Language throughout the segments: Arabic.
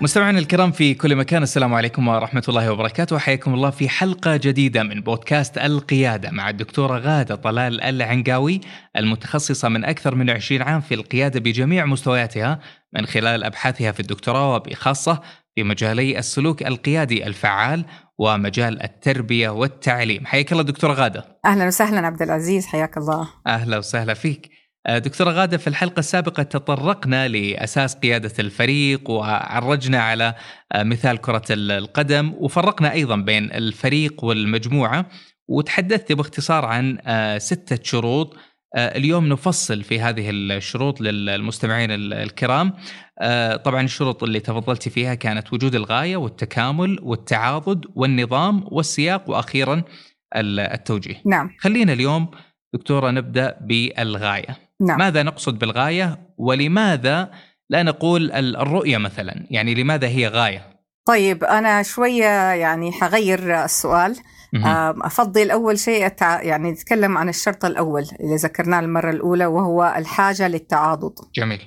مستمعينا الكرام في كل مكان، السلام عليكم ورحمة الله وبركاته، وحياكم الله في حلقة جديدة من بودكاست القيادة مع الدكتورة غادة طلال العنقاوي، المتخصصة من أكثر من 20 عام في القيادة بجميع مستوياتها من خلال أبحاثها في الدكتوراه، وبخاصة في مجالي السلوك القيادي الفعال ومجال التربية والتعليم. حياك الله دكتورة غادة. أهلا وسهلا عبدالعزيز، حياك الله. أهلا وسهلا فيك دكتورة غادة. في الحلقة السابقة تطرقنا لأساس قيادة الفريق وعرجنا على مثال كرة القدم، وفرقنا أيضا بين الفريق والمجموعة، وتحدثت باختصار عن 6 شروط. اليوم نفصل في هذه الشروط للمستمعين الكرام. طبعا الشروط اللي تفضلت فيها كانت وجود الغاية والتكامل والتعاضد والنظام والسياق، وأخيرا التوجيه. نعم. خلينا اليوم دكتورة نبدأ بالغاية. نعم. ماذا نقصد بالغاية، ولماذا لا نقول الرؤية مثلا؟ يعني لماذا هي غاية؟ طيب أنا شوية يعني حغير السؤال. أفضل أول شيء يعني نتكلم عن الشرط الأول اللي ذكرناه المرة الأولى، وهو الحاجة للتعاضد. جميل.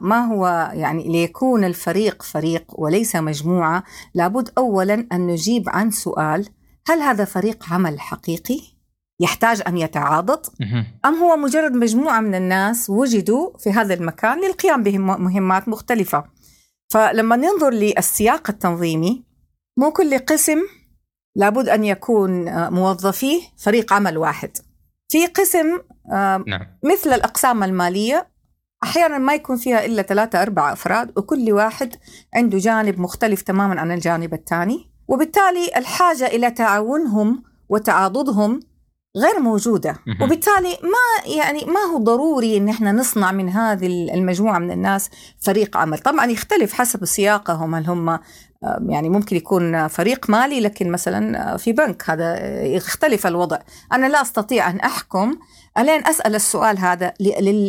ما هو يعني ليكون الفريق فريق وليس مجموعة، لابد أولا أن نجيب عن سؤال: هل هذا فريق عمل حقيقي يحتاج أن يتعاضد، أم هو مجرد مجموعة من الناس وجدوا في هذا المكان للقيام بمهمات مختلفة؟ فلما ننظر للسياق التنظيمي، مو كل قسم لابد أن يكون موظفيه فريق عمل واحد. في قسم مثل الأقسام المالية أحياناً ما يكون فيها إلا 3-4 أفراد، وكل واحد عنده جانب مختلف تماماً عن الجانب الثاني، وبالتالي الحاجة إلى تعاونهم وتعاضدهم غير موجودة، وبالتالي ما هو ضروري إن إحنا نصنع من هذه المجموعة من الناس فريق عمل. طبعا يختلف حسب سياقهم، هل هم يعني ممكن يكون فريق مالي لكن مثلا في بنك، هذا يختلف الوضع. أنا لا أستطيع أن أحكم ألين أسأل السؤال هذا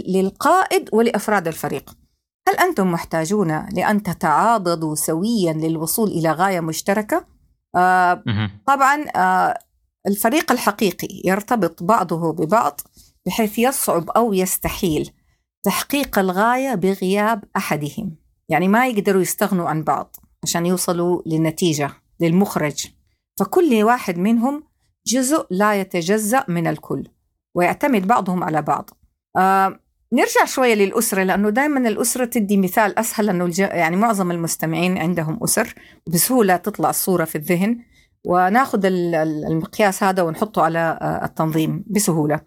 للقائد ولأفراد الفريق: هل أنتم محتاجون لأن تتعاضدوا سويا للوصول إلى غاية مشتركة؟ طبعا الفريق الحقيقي يرتبط بعضه ببعض، بحيث يصعب أو يستحيل تحقيق الغاية بغياب أحدهم. يعني ما يقدروا يستغنوا عن بعض عشان يوصلوا للنتيجة للمخرج، فكل واحد منهم جزء لا يتجزأ من الكل، ويعتمد بعضهم على بعض. نرجع شوية للأسرة، لأنه دائما الأسرة تدي مثال أسهل، لأنه يعني معظم المستمعين عندهم أسر، بسهولة تطلع الصورة في الذهن، وناخذ المقياس هذا ونحطه على التنظيم بسهولة.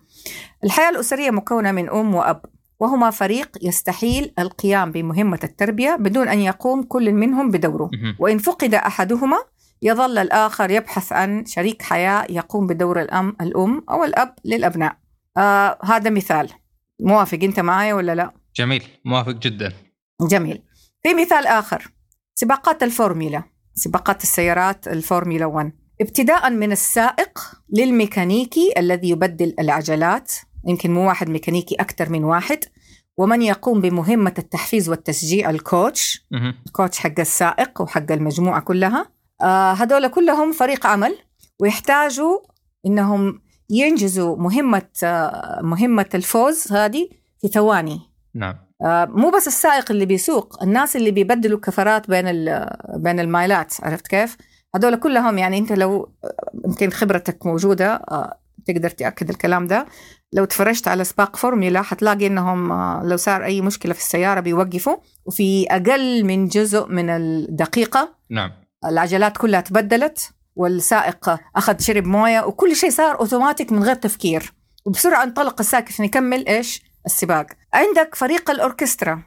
الحياة الأسرية مكونة من أم وأب، وهما فريق يستحيل القيام بمهمة التربية بدون أن يقوم كل منهم بدوره، وإن فقد أحدهما يظل الآخر يبحث عن شريك حياة يقوم بدور الأم أو الأب للأبناء. هذا مثال. موافق أنت معايا ولا لا؟ جميل، موافق جدا. جميل. في مثال آخر: سباقات الفورميلا، سباقات السيارات الفورميلا 1، ابتداء من السائق للميكانيكي الذي يبدل العجلات، يمكن مو واحد ميكانيكي أكثر من واحد، ومن يقوم بمهمة التحفيز والتشجيع الكوتش، الكوتش حق السائق وحق المجموعة كلها. هذول كلهم فريق عمل، ويحتاجوا إنهم ينجزوا مهمة الفوز هذه في ثواني. نعم. مو بس السائق اللي بيسوق، الناس اللي بيبدلوا الكفرات بين المايلات، عرفت كيف؟ هذول كلهم يعني أنت لو يمكن خبرتك موجودة تقدر تأكد الكلام ده. لو تفرجت على سباق فورميلا حتلاقي أنهم لو صار أي مشكلة في السيارة بيوقفوا، وفي أقل من جزء من الدقيقة. نعم. العجلات كلها تبدلت، والسائق أخذ شرب موية، وكل شيء صار أوتوماتيك من غير تفكير، وبسرعة انطلق السائق نكمل إيش؟ السباق. عندك فريق الأوركسترا،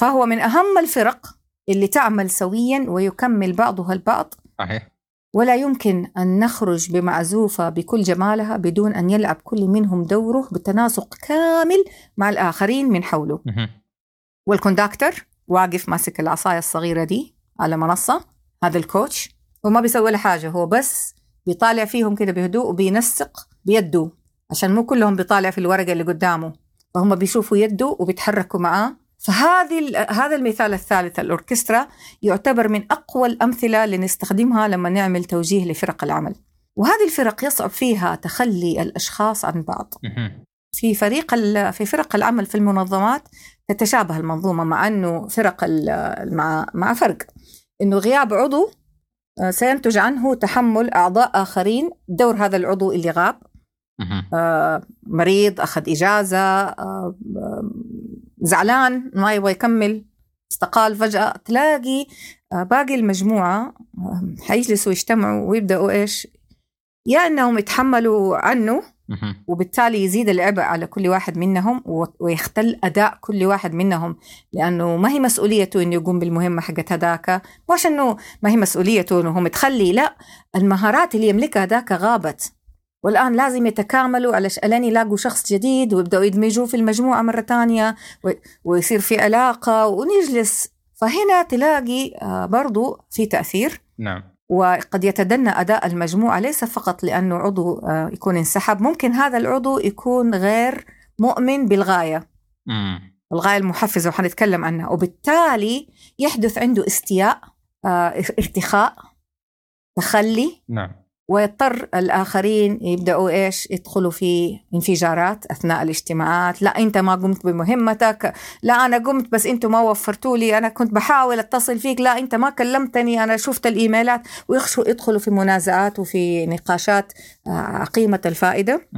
فهو من أهم الفرق اللي تعمل سويا ويكمل بعضها البعض. صحيح. ولا يمكن أن نخرج بمعزوفة بكل جمالها بدون أن يلعب كل منهم دوره بتناسق كامل مع الآخرين من حوله. والكونداكتر واقف ماسك العصاية الصغيرة دي على منصة، هذا الكوتش، وما بيسوي له حاجة، هو بس بيطالع فيهم كده بهدوء وبينسق بيده، عشان مو كلهم بيطالع في الورقة اللي قدامه، فهم بيشوفوا يده وبيتحركوا معاه. هذا المثال الثالث، الأوركسترا، يعتبر من أقوى الأمثلة اللي نستخدمها لما نعمل توجيه لفرق العمل. وهذه الفرق يصعب فيها تخلي الأشخاص عن بعض. في فرق العمل في المنظمات تتشابه المنظومة، مع أنه مع فرق أنه غياب عضو سينتج عنه تحمل أعضاء آخرين دور هذا العضو اللي غاب. مريض، أخذ إجازة، زعلان ما يبغى يكمل، استقال فجأة، تلاقي باقي المجموعة حيجلسوا ويجتمعوا ويبدأوا إيش، يا أنهم يتحملوا عنه، وبالتالي يزيد العبء على كل واحد منهم ويختل أداء كل واحد منهم، لأنه ما هي مسؤوليته أنه يقوم بالمهمة حقت هداك، مش أنه ما هي مسؤوليته أنه متخلي، لا، المهارات اللي يملكها هداك غابت، والآن لازم يتكاملوا علشان يلاقوا شخص جديد ويبدأوا يدمجوه في المجموعة مرة تانية ويصير في علاقة ونجلس. فهنا تلاقي برضو في تأثير، نعم، وقد يتدنى أداء المجموعة، ليس فقط لأنه عضو يكون انسحب، ممكن هذا العضو يكون غير مؤمن بالغاية، الغاية المحفزة وحنتكلم عنها، وبالتالي يحدث عنده استياء، ارتخاء، تخلي، نعم، ويضطر الآخرين يبدأوا إيش، يدخلوا في انفجارات أثناء الاجتماعات، لا أنت ما قمت بمهمتك، لا أنا قمت بس أنتوا ما وفرتوا لي، أنا كنت بحاول أتصل فيك، لا أنت ما كلمتني، أنا شفت الإيميلات، ويدخلوا في منازعات وفي نقاشات قيمة الفائدة.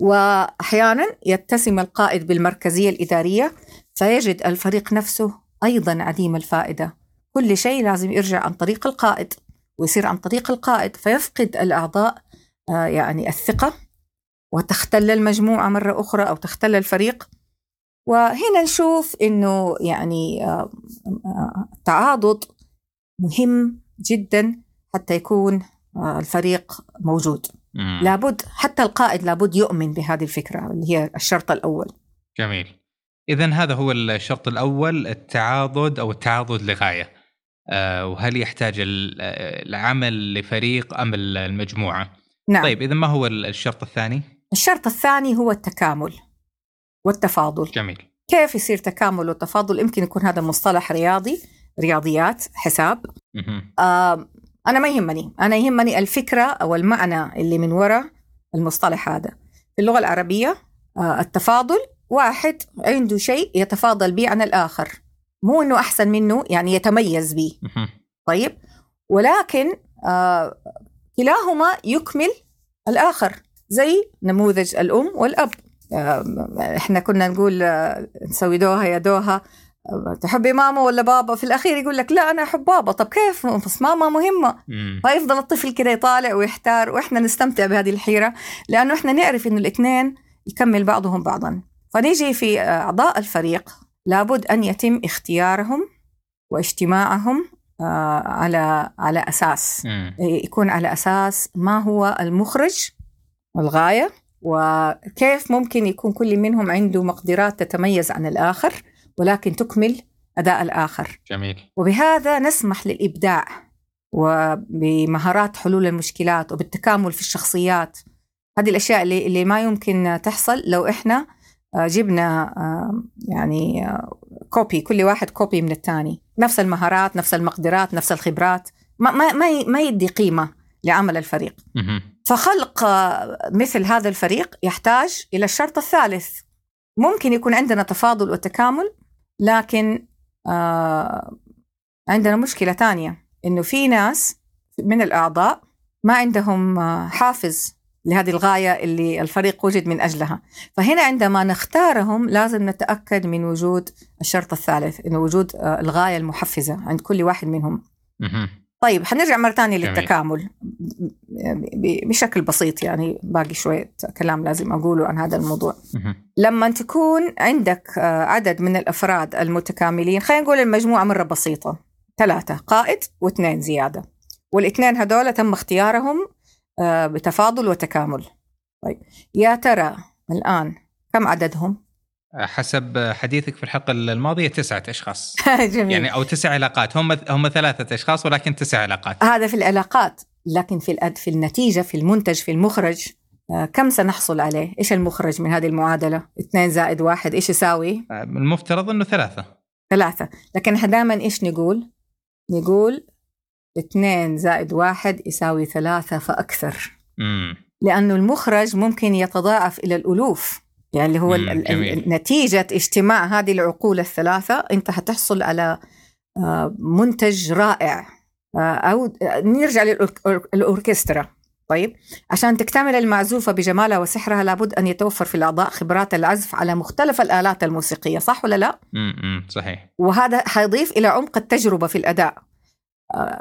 وأحيانا يتسم القائد بالمركزية الإدارية، فيجد الفريق نفسه أيضا عديم الفائدة، كل شيء لازم يرجع عن طريق القائد ويصير عن طريق القائد، فيفقد الأعضاء يعني الثقة، وتختل المجموعة مرة أخرى أو تختل الفريق. وهنا نشوف أنه يعني التعاضد مهم جدا حتى يكون الفريق موجود. لابد حتى القائد لابد يؤمن بهذه الفكرة اللي هي الشرط الأول. جميل. إذن هذا هو الشرط الأول، التعاضد أو التعاضد لغاية. وهل يحتاج العمل لفريق أم المجموعة؟ نعم. طيب إذا ما هو الشرط الثاني؟ الشرط الثاني هو التكامل والتفاضل. جميل. كيف يصير تكامل وتفاضل؟ يمكن يكون هذا مصطلح رياضي، رياضيات، حساب. أنا ما يهمني، أنا يهمني الفكرة أو المعنى اللي من وراء المصطلح هذا. في اللغة العربية التفاضل واحد عنده شيء يتفاضل به عن الآخر، مو إنه أحسن منه يعني يتميز به. طيب، ولكن كلاهما يكمل الآخر، زي نموذج الأم والأب. إحنا كنا نقول نسوي دوها يا دوها، تحبي ماما ولا بابا؟ في الأخير يقول لك لا أنا أحب بابا. طب كيف؟ بس ماما مهمة. فيفضل الطفل كده يطالع ويحتار، وإحنا نستمتع بهذه الحيرة لأنه إحنا نعرف إنه الاتنين يكمل بعضهم بعضا. فنيجي في أعضاء الفريق، لابد أن يتم اختيارهم واجتماعهم على أساس يكون على أساس ما هو المخرج والغاية، وكيف ممكن يكون كل منهم عنده مقدرات تتميز عن الآخر ولكن تكمل أداء الآخر. جميل. وبهذا نسمح للإبداع وبمهارات حلول المشكلات وبالتكامل في الشخصيات. هذه الأشياء اللي ما يمكن تحصل لو إحنا جبنا يعني كوبي، كل واحد كوبي من الثاني، نفس المهارات، نفس المقدرات، نفس الخبرات، ما يدي قيمة لعمل الفريق. فخلق مثل هذا الفريق يحتاج إلى الشرط الثالث. ممكن يكون عندنا تفاضل وتكامل، لكن عندنا مشكلة تانية، إنه في ناس من الأعضاء ما عندهم حافز لهذه الغاية اللي الفريق وجد من أجلها. فهنا عندما نختارهم لازم نتأكد من وجود الشرط الثالث، إنه وجود الغاية المحفزة عند كل واحد منهم. طيب، حنرجع مرة تانية للتكامل بشكل بسيط، يعني باقي شوية كلام لازم أقوله عن هذا الموضوع. لما تكون عندك عدد من الأفراد المتكاملين، خلينا نقول المجموعة مرة بسيطة، 3 قائد و2 زيادة، والاثنين هذول تم اختيارهم بتفاضل وتكامل. طيب، يا ترى الآن كم عددهم؟ حسب حديثك في الحلقة الماضية 9 أشخاص. جميل. يعني أو 9 علاقات، هم 3 أشخاص ولكن 9 علاقات. هذا في العلاقات. لكن في النتيجة، في المنتج، في المخرج، كم سنحصل عليه؟ إيش المخرج من هذه المعادلة؟ 2 زائد 1 إيش يساوي؟ المفترض أنه 3. لكن إحنا دائما إيش نقول 2 زائد 1 يساوي 3 فأكثر. لأنه المخرج ممكن يتضاعف إلى الألوف، يعني اللي هو نتيجة اجتماع هذه العقول الثلاثة أنت هتحصل على منتج رائع. أو نرجع للأوركسترا، طيب عشان تكتمل المعزوفة بجمالها وسحرها لابد أن يتوفر في الأعضاء خبرات العزف على مختلف الآلات الموسيقية، صح ولا لا؟ صحيح. وهذا هيضيف إلى عمق التجربة في الأداء.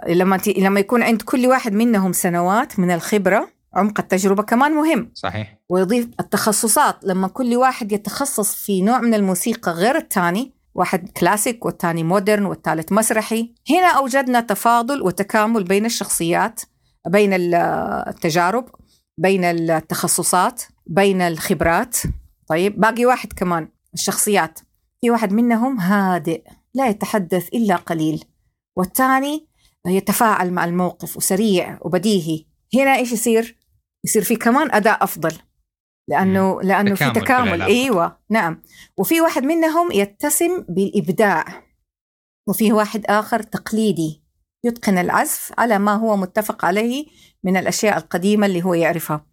لما يكون عند كل واحد منهم سنوات من الخبرة، عمق التجربة كمان مهم، صحيح. ويضيف التخصصات، لما كل واحد يتخصص في نوع من الموسيقى غير الثاني، واحد كلاسيك والثاني مودرن والثالث مسرحي، هنا أوجدنا تفاضل وتكامل بين الشخصيات، بين التجارب، بين التخصصات، بين الخبرات. طيب باقي واحد كمان، الشخصيات، في واحد منهم هادئ لا يتحدث إلا قليل، والثاني يتفاعل مع الموقف وسريع وبديهي. هنا إيش يصير في كمان أداء أفضل، لأنه في تكامل. أيوة نعم. وفي واحد منهم يتسم بالإبداع، وفي واحد آخر تقليدي يتقن العزف على ما هو متفق عليه من الأشياء القديمة اللي هو يعرفها.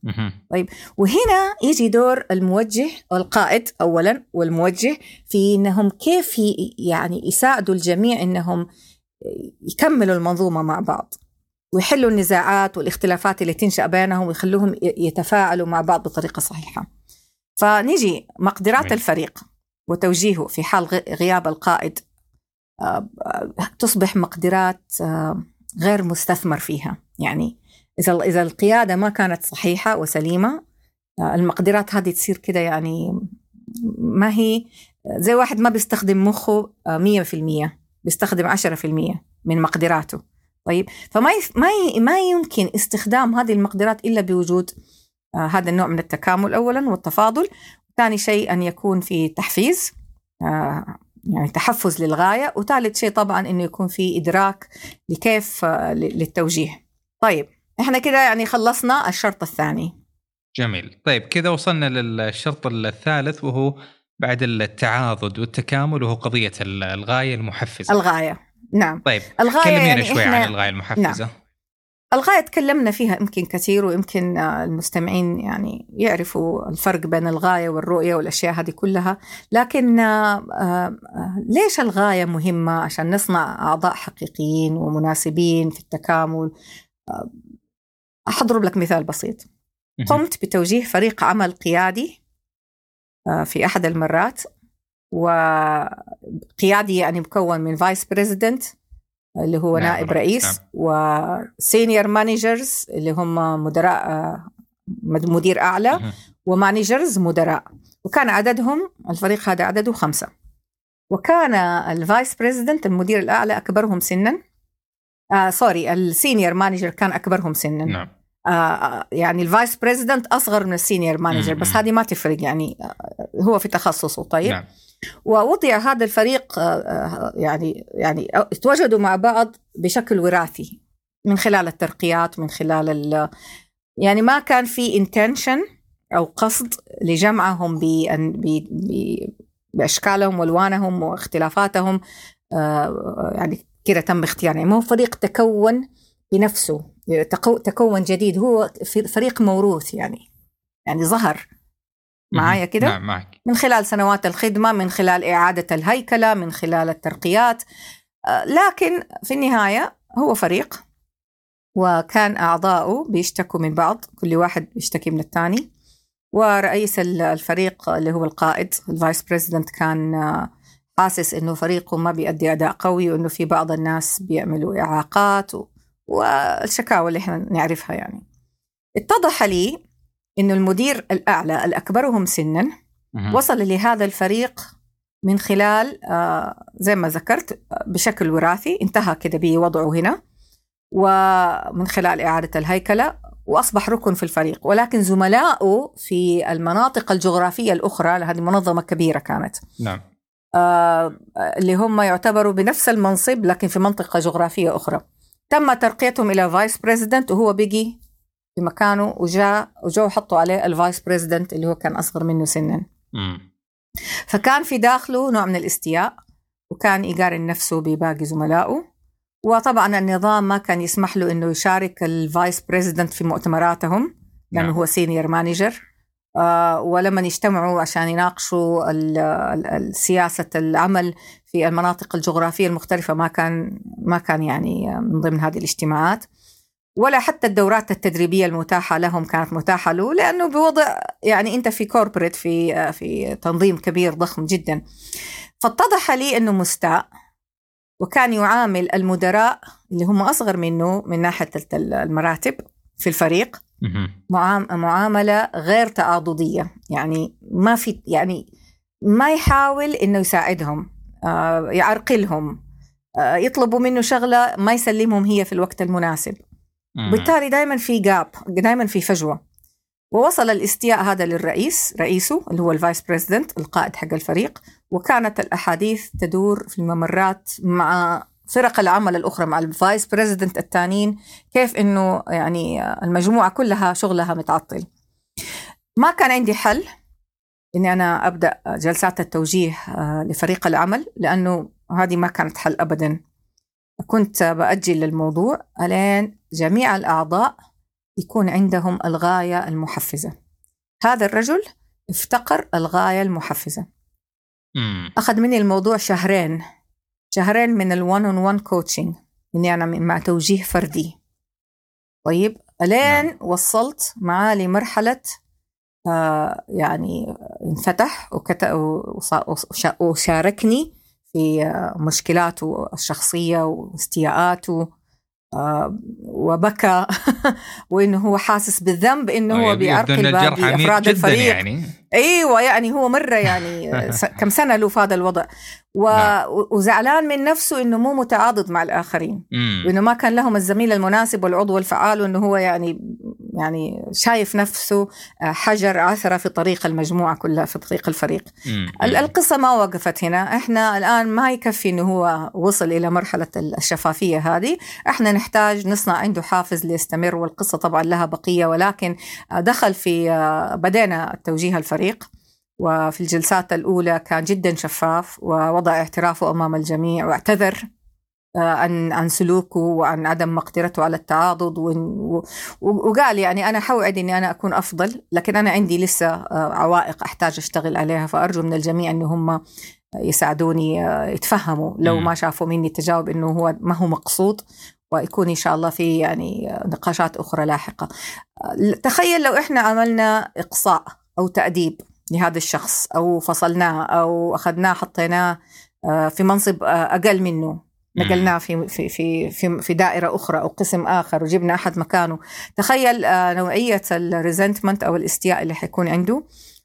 طيب، وهنا يجي دور الموجه والقائد أولا، والموجه في إنهم كيف يعني يساعدوا الجميع إنهم يكملوا المنظومة مع بعض، ويحلوا النزاعات والاختلافات اللي تنشأ بينهم، ويخلوهم يتفاعلوا مع بعض بطريقة صحيحة. فنيجي مقدرات الفريق وتوجيهه في حال غياب القائد، تصبح مقدرات غير مستثمر فيها. يعني إذا القيادة ما كانت صحيحة وسليمة، المقدرات هذه تصير كده، يعني ما هي زي واحد ما بيستخدم مخه 100%، بيستخدم 10% من مقدراته. طيب، فما يمكن استخدام هذه المقدرات إلا بوجود هذا النوع من التكامل أولا والتفاضل. ثاني شيء أن يكون في تحفيز، يعني تحفز للغاية. وثالث شيء طبعا أنه يكون في إدراك لكيف للتوجيه. طيب إحنا كده يعني خلصنا الشرط الثاني. جميل. طيب كده وصلنا للشرط الثالث، وهو بعد التعاضد والتكامل، وهو قضية الغاية المحفزة. الغاية، نعم. طيب تكلمينا يعني شوي عن الغاية المحفزة. نعم. الغاية تكلمنا فيها يمكن كثير، ويمكن المستمعين يعني يعرفوا الفرق بين الغاية والرؤية والأشياء هذه كلها. لكن ليش الغاية مهمة؟ عشان نصنع أعضاء حقيقيين ومناسبين في التكامل. أحضر لك مثال بسيط. قمت بتوجيه فريق عمل قيادي في أحد المرات، وقيادي يعني مكون من فايس بريزيدنت اللي هو نائب رئيس، وسينيور مانجرز اللي هم مدراء مدير أعلى، ومانجرز مدراء. وكان عددهم، الفريق هذا عدده 5، وكان الفايس بريزيدنت المدير الأعلى أكبرهم سنا. السينيور مانجر كان أكبرهم سنا. نعم. يعني الفايس بريزيدنت أصغر من السينيور مانجر، بس هذه ما تفرق، يعني هو في تخصصه. طيب. نعم. ووضع هذا الفريق يعني توجدوا مع بعض بشكل وراثي من خلال الترقيات، من خلال يعني ما كان في intention أو قصد لجمعهم بأشكالهم والوانهم واختلافاتهم، يعني كده تم اختيارهم. يعني ما هو فريق تكون بنفسه، تكون جديد، هو فريق موروث، يعني ظهر معايا كده من خلال سنوات الخدمة، من خلال إعادة الهيكلة، من خلال الترقيات. لكن في النهاية هو فريق، وكان أعضاؤه بيشتكوا من بعض، كل واحد بيشتكي من الثاني. ورئيس الفريق اللي هو القائد، الفايس بريزيدنت، كان حاسس إنه فريقه ما بيؤدي أداء قوي، وإنه في بعض الناس بيعملوا إعاقات والشكاوى اللي احنا نعرفها. يعني اتضح لي إنه المدير الأعلى الأكبرهم سناً وصل لهذا الفريق من خلال زي ما ذكرت بشكل وراثي، انتهى كده بوضعه هنا، ومن خلال إعادة الهيكلة، وأصبح ركن في الفريق. ولكن زملائه في المناطق الجغرافية الأخرى، لهذه منظمة كبيرة كانت، نعم، اللي هم يعتبروا بنفس المنصب لكن في منطقة جغرافية أخرى، تم ترقيتهم إلى فايس بريزيدنت، وهو بقي بمكانه وجاء وحطوا عليه الفايس بريزيدنت اللي هو كان أصغر منه سنا. فكان في داخله نوع من الاستياء، وكان يقارن نفسه بباقي زملائه، وطبعا النظام ما كان يسمح له أنه يشارك الفايس بريزيدنت في مؤتمراتهم لأنه هو سينيور مانجر، ولما يجتمعوا عشان يناقشوا سياسة العمل في المناطق الجغرافية المختلفة ما كان يعني من ضمن هذه الاجتماعات، ولا حتى الدورات التدريبية المتاحة لهم كانت متاحة له، لأنه بوضع يعني أنت في كوربريت في تنظيم كبير ضخم جدا. فاتضح لي أنه مستاء، وكان يعامل المدراء اللي هم أصغر منه من ناحية المراتب في الفريق معاملة غير تعاضدية، يعني ما في يعني ما يحاول إنه يساعدهم، يعرقلهم، يطلبوا منه شغلة ما يسلمهم هي في الوقت المناسب، وبالتالي دائما في جاب، دائما في فجوة. ووصل الاستياء هذا رئيسه اللي هو الفايس بريزيدنت القائد حق الفريق، وكانت الأحاديث تدور في الممرات مع فرق العمل الأخرى، مع الفايس بريزيدنت التانين، كيف إنه يعني المجموعة كلها شغلها متعطل. ما كان عندي حل إني أنا أبدأ جلسات التوجيه لفريق العمل، لأنه هذه ما كانت حل أبدا. كنت بأجل الموضوع لين جميع الأعضاء يكون عندهم الغاية المحفزة. هذا الرجل افتقر الغاية المحفزة. أخذ مني الموضوع شهرين من الوان اون وان كوتشنج، إني أنا مع توجيه فردي. طيب ألين وصلت معاه لمرحلة يعني انفتح وشاركني في مشكلاته الشخصية واستياءاته، وبكى وإنه هو حاسس بالذنب إنه هو بيعرقل باقي أفراد الفريق. يعني أيوة، يعني هو مرة يعني كم سنة له في هذا الوضع، وزعلان من نفسه إنه مو متعاضد مع الآخرين، وإنه ما كان لهم الزميل المناسب والعضو الفعال، وإنه هو يعني شايف نفسه حجر عثرة في طريق المجموعة كلها، في طريق الفريق. القصة ما وقفت هنا، إحنا الآن ما يكفي إنه هو وصل إلى مرحلة الشفافية هذه، إحنا نحتاج نصنع عنده حافز ليستمر، والقصة طبعا لها بقية. ولكن دخل في بدأنا التوجيه الفريق، وفي الجلسات الأولى كان جدا شفاف، ووضع اعترافه أمام الجميع، واعتذر عن سلوكه وعن عدم مقدرته على التعاضد، وقال يعني أنا حوعد أني أنا أكون أفضل، لكن أنا عندي لسه عوائق أحتاج أشتغل عليها، فأرجو من الجميع أن هم يساعدوني يتفهموا لو ما شافوا مني التجاوب أنه هو ما هو مقصود، ويكون إن شاء الله في يعني نقاشات أخرى لاحقة. تخيل لو إحنا عملنا إقصاء أو تأديب لهذا الشخص، أو فصلناه، أو أخذناه حطيناه في منصب أقل منه، نقلناه في في في في دائرة أخرى أو قسم آخر، وجبنا أحد مكانه. تخيل نوعية الريزنتمنت أو الاستياء اللي حيكون عنده.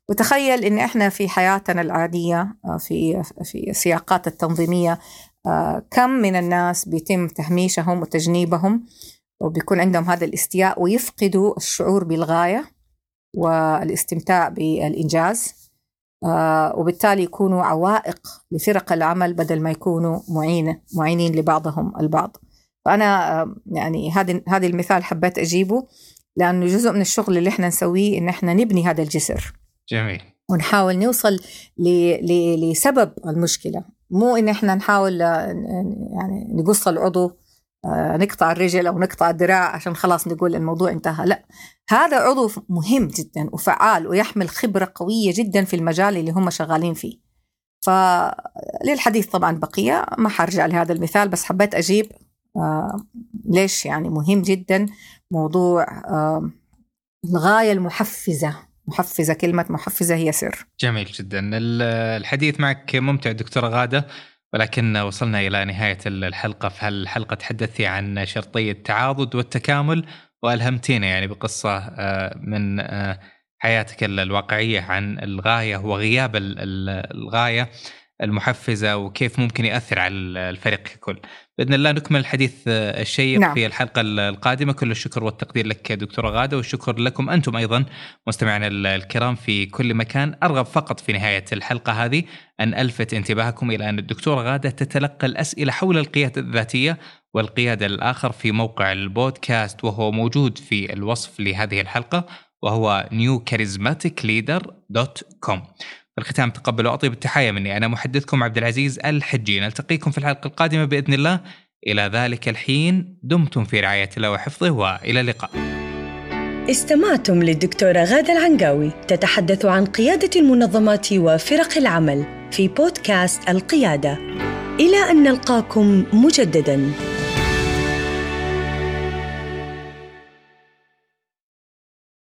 وتخيل إن إحنا في حياتنا العادية، في سياقات التنظيمية، كم من الناس بيتم تهميشهم وتجنيبهم، وبيكون عندهم هذا الاستياء، ويفقدوا الشعور بالغاية والاستمتاع بالإنجاز، وبالتالي يكونوا عوائق لفرق العمل بدل ما يكونوا معينين لبعضهم البعض. فأنا يعني هذا المثال حبيت أجيبه، لأنه جزء من الشغل اللي إحنا نسويه إن إحنا نبني هذا الجسر. جميل. ونحاول نوصل لسبب المشكلة، مو إن إحنا نحاول يعني نقص العضو، نقطع الرجل أو نقطع الذراع عشان خلاص نقول الموضوع انتهى. لا، هذا عضو مهم جدا وفعال، ويحمل خبرة قوية جدا في المجال اللي هم شغالين فيه. فللحديث طبعا بقية، ما حرجع لهذا المثال، بس حبيت أجيب ليش يعني مهم جدا موضوع الغاية المحفزة. كلمة محفزة هي سر. جميل جدا. الحديث معك ممتع دكتورة غادة، ولكن وصلنا إلى نهاية الحلقة. في هالحلقة تحدثي عن شرطية التعاضد والتكامل، وألهمتينا يعني بقصة من حياتك الواقعية عن الغاية وغياب الغاية المحفزة وكيف ممكن يأثر على الفريق ككل. بإذن الله نكمل الحديث الشيق في الحلقة القادمة. كل الشكر والتقدير لك دكتورة غادة، والشكر لكم أنتم أيضا مستمعينا الكرام في كل مكان. أرغب فقط في نهاية الحلقة هذه أن ألفت انتباهكم إلى أن الدكتورة غادة تتلقى الأسئلة حول القيادة الذاتية والقيادة الآخر في موقع البودكاست، وهو موجود في الوصف لهذه الحلقة، وهو newcharismaticleader.com. في الختام تقبلوا أطيب التحايا مني، أنا محدثكم عبدالعزيز الحجي. نلتقيكم في الحلقة القادمة بإذن الله. إلى ذلك الحين دمتم في رعاية الله وحفظه، وإلى اللقاء. استمعتم للدكتورة غادة العنقاوي تتحدث عن قيادة المنظمات وفرق العمل في بودكاست القيادة. إلى أن نلقاكم مجدداً.